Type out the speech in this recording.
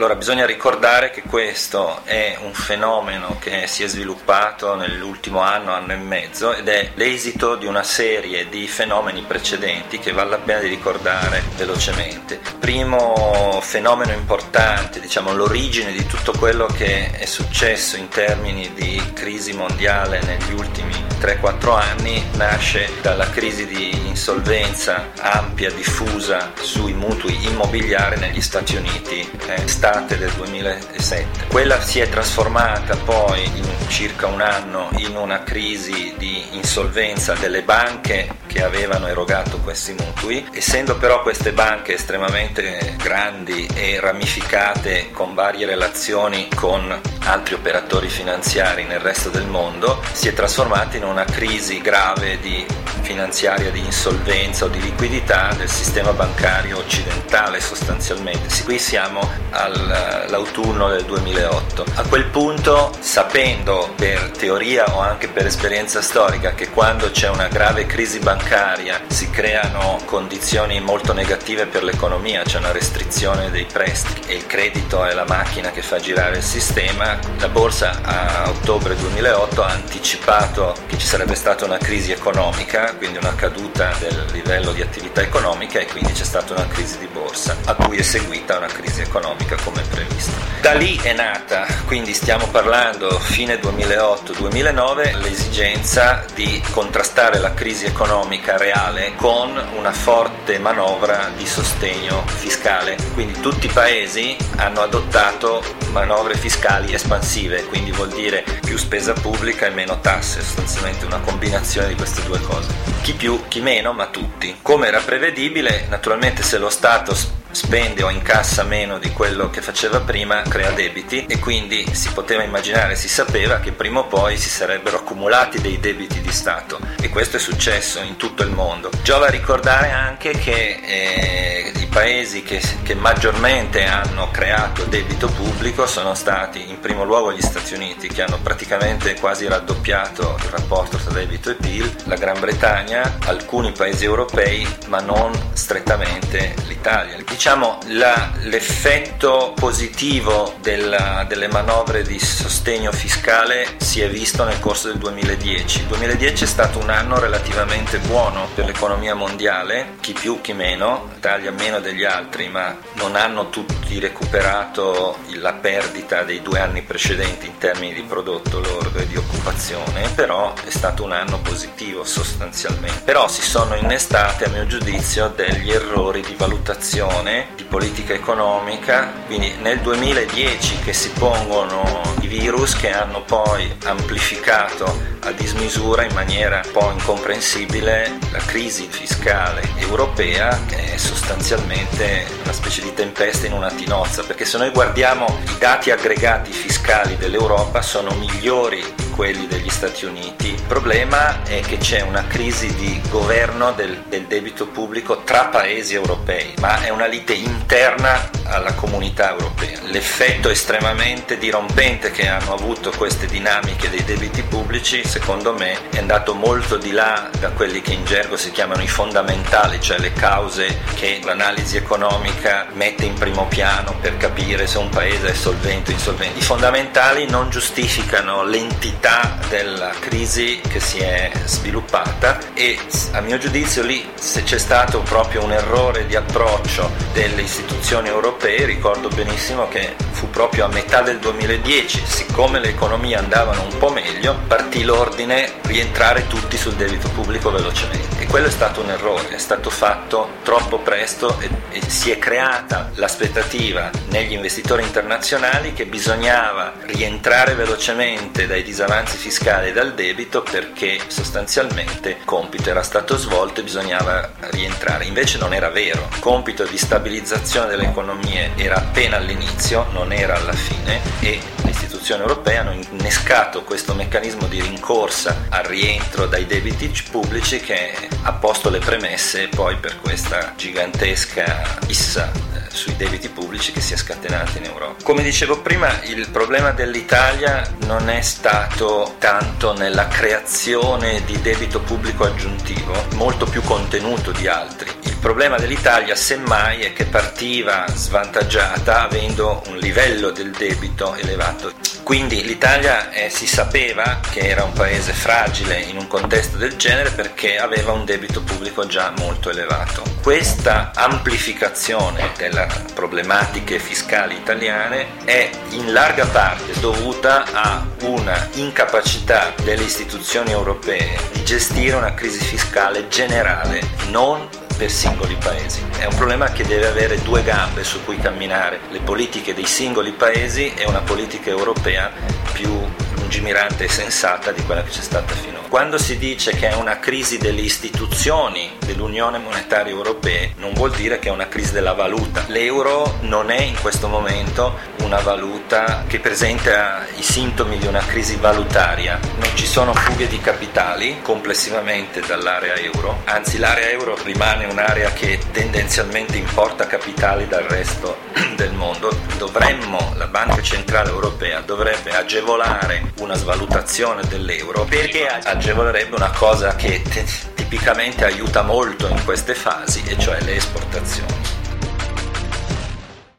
Allora, bisogna ricordare che questo è un fenomeno che si è sviluppato nell'ultimo anno, anno e mezzo, ed è l'esito di una serie di fenomeni precedenti che vale la pena di ricordare velocemente. Il primo fenomeno importante, diciamo l'origine di tutto quello che è successo in termini di crisi mondiale negli ultimi 3-4 anni, nasce dalla crisi di insolvenza ampia, diffusa sui mutui immobiliari negli Stati Uniti. Estate del 2007. Quella si è trasformata poi in circa un anno in una crisi di insolvenza delle banche che avevano erogato questi mutui, essendo però queste banche estremamente grandi e ramificate con varie relazioni con altri operatori finanziari nel resto del mondo, si è trasformata in una crisi grave di finanziaria di insolvenza o di liquidità del sistema bancario occidentale sostanzialmente. Qui siamo all'autunno del 2008. A quel punto, sapendo per teoria o anche per esperienza storica che quando c'è una grave crisi bancaria si creano condizioni molto negative per l'economia, c'è una restrizione dei prestiti e il credito è la macchina che fa girare il sistema, la borsa a ottobre 2008 ha anticipato che ci sarebbe stata una crisi economica, quindi una caduta del livello di attività economica, e quindi c'è stata una crisi di borsa a cui è seguita una crisi economica come previsto. Da lì è nata, quindi stiamo parlando fine 2008-2009, l'esigenza di contrastare la crisi economica reale con una forte manovra di sostegno fiscale. Quindi tutti i paesi hanno adottato manovre fiscali espansive, quindi vuol dire più spesa pubblica e meno tasse, sostanzialmente una combinazione di queste due cose. Chi più, chi meno, ma tutti. Come era prevedibile, naturalmente se lo Stato spende o incassa meno di quello che faceva prima, crea debiti, e quindi si poteva immaginare, si sapeva che prima o poi si sarebbero accumulati dei debiti di Stato, e questo è successo in tutto il mondo. Giova ricordare anche che i paesi che maggiormente hanno creato debito pubblico sono stati in primo luogo gli Stati Uniti, che hanno praticamente quasi raddoppiato il rapporto tra debito e PIL, la Gran Bretagna, alcuni paesi europei, ma non strettamente l'Italia. Diciamo l'effetto positivo delle manovre di sostegno fiscale si è visto nel corso del 2010. Il 2010 è stato un anno relativamente buono per l'economia mondiale, chi più chi meno, l'Italia meno degli altri, ma non hanno tutti recuperato la perdita dei 2 anni precedenti in termini di prodotto lordo e di occupazione, però è stato un anno positivo sostanzialmente. Però si sono innestate, a mio giudizio, degli errori di valutazione di politica economica, quindi nel 2010 che si pongono i virus che hanno poi amplificato a dismisura, in maniera un po' incomprensibile, la crisi fiscale europea, che è sostanzialmente una specie di tempesta in una tinozza, perché se noi guardiamo i dati aggregati fiscali dell'Europa sono migliori di quelli degli Stati Uniti. Il problema è che c'è una crisi di governo del debito pubblico tra paesi europei, ma è una lite interna alla comunità europea. L'effetto estremamente dirompente che hanno avuto queste dinamiche dei debiti pubblici, secondo me, è andato molto di là da quelli che in gergo si chiamano i fondamentali, cioè le cause che l'analisi economica mette in primo piano per capire se un paese è solvente o insolvente. I fondamentali non giustificano l'entità della crisi che si è sviluppata, e a mio giudizio lì se c'è stato proprio un errore di approccio delle istituzioni europee. Ricordo benissimo che fu proprio a metà del 2010, siccome le economie andavano un po' meglio, partì l'ordine rientrare tutti sul debito pubblico velocemente, e quello è stato un errore, è stato fatto troppo presto e si è creata l'aspettativa negli investitori internazionali che bisognava rientrare velocemente dai disavanzi fiscali e dal debito, perché sostanzialmente il compito era stato svolto e bisognava rientrare. Invece non era vero, il compito di stabilizzazione delle economie era appena all'inizio, non era alla fine, e le istituzioni europee hanno innescato questo meccanismo di rincorsa al rientro dai debiti pubblici che ha posto le premesse poi per questa gigantesca issa sui debiti pubblici che si è scatenata in Europa. Come dicevo prima, il problema dell'Italia non è stato tanto nella creazione di debito pubblico aggiuntivo, molto più contenuto di altri. Il problema dell'Italia semmai è che partiva svantaggiata avendo un livello del debito elevato, quindi l'Italia si sapeva che era un paese fragile in un contesto del genere perché aveva un debito pubblico già molto elevato. Questa amplificazione delle problematiche fiscali italiane è in larga parte dovuta a una incapacità delle istituzioni europee di gestire una crisi fiscale generale, non per singoli paesi. È un problema che deve avere due gambe su cui camminare, le politiche dei singoli paesi e una politica europea più lungimirante e sensata di quella che c'è stata finora. Quando si dice che è una crisi delle istituzioni dell'Unione Monetaria Europea, non vuol dire che è una crisi della valuta. L'euro non è in questo momento una valuta che presenta i sintomi di una crisi valutaria. Non ci sono fughe di capitali complessivamente dall'area euro, anzi l'area euro rimane un'area che tendenzialmente importa capitali dal resto del mondo. La Banca Centrale Europea dovrebbe agevolare una svalutazione dell'euro, perché agevolerebbe una cosa che tipicamente aiuta molto in queste fasi, e cioè le esportazioni.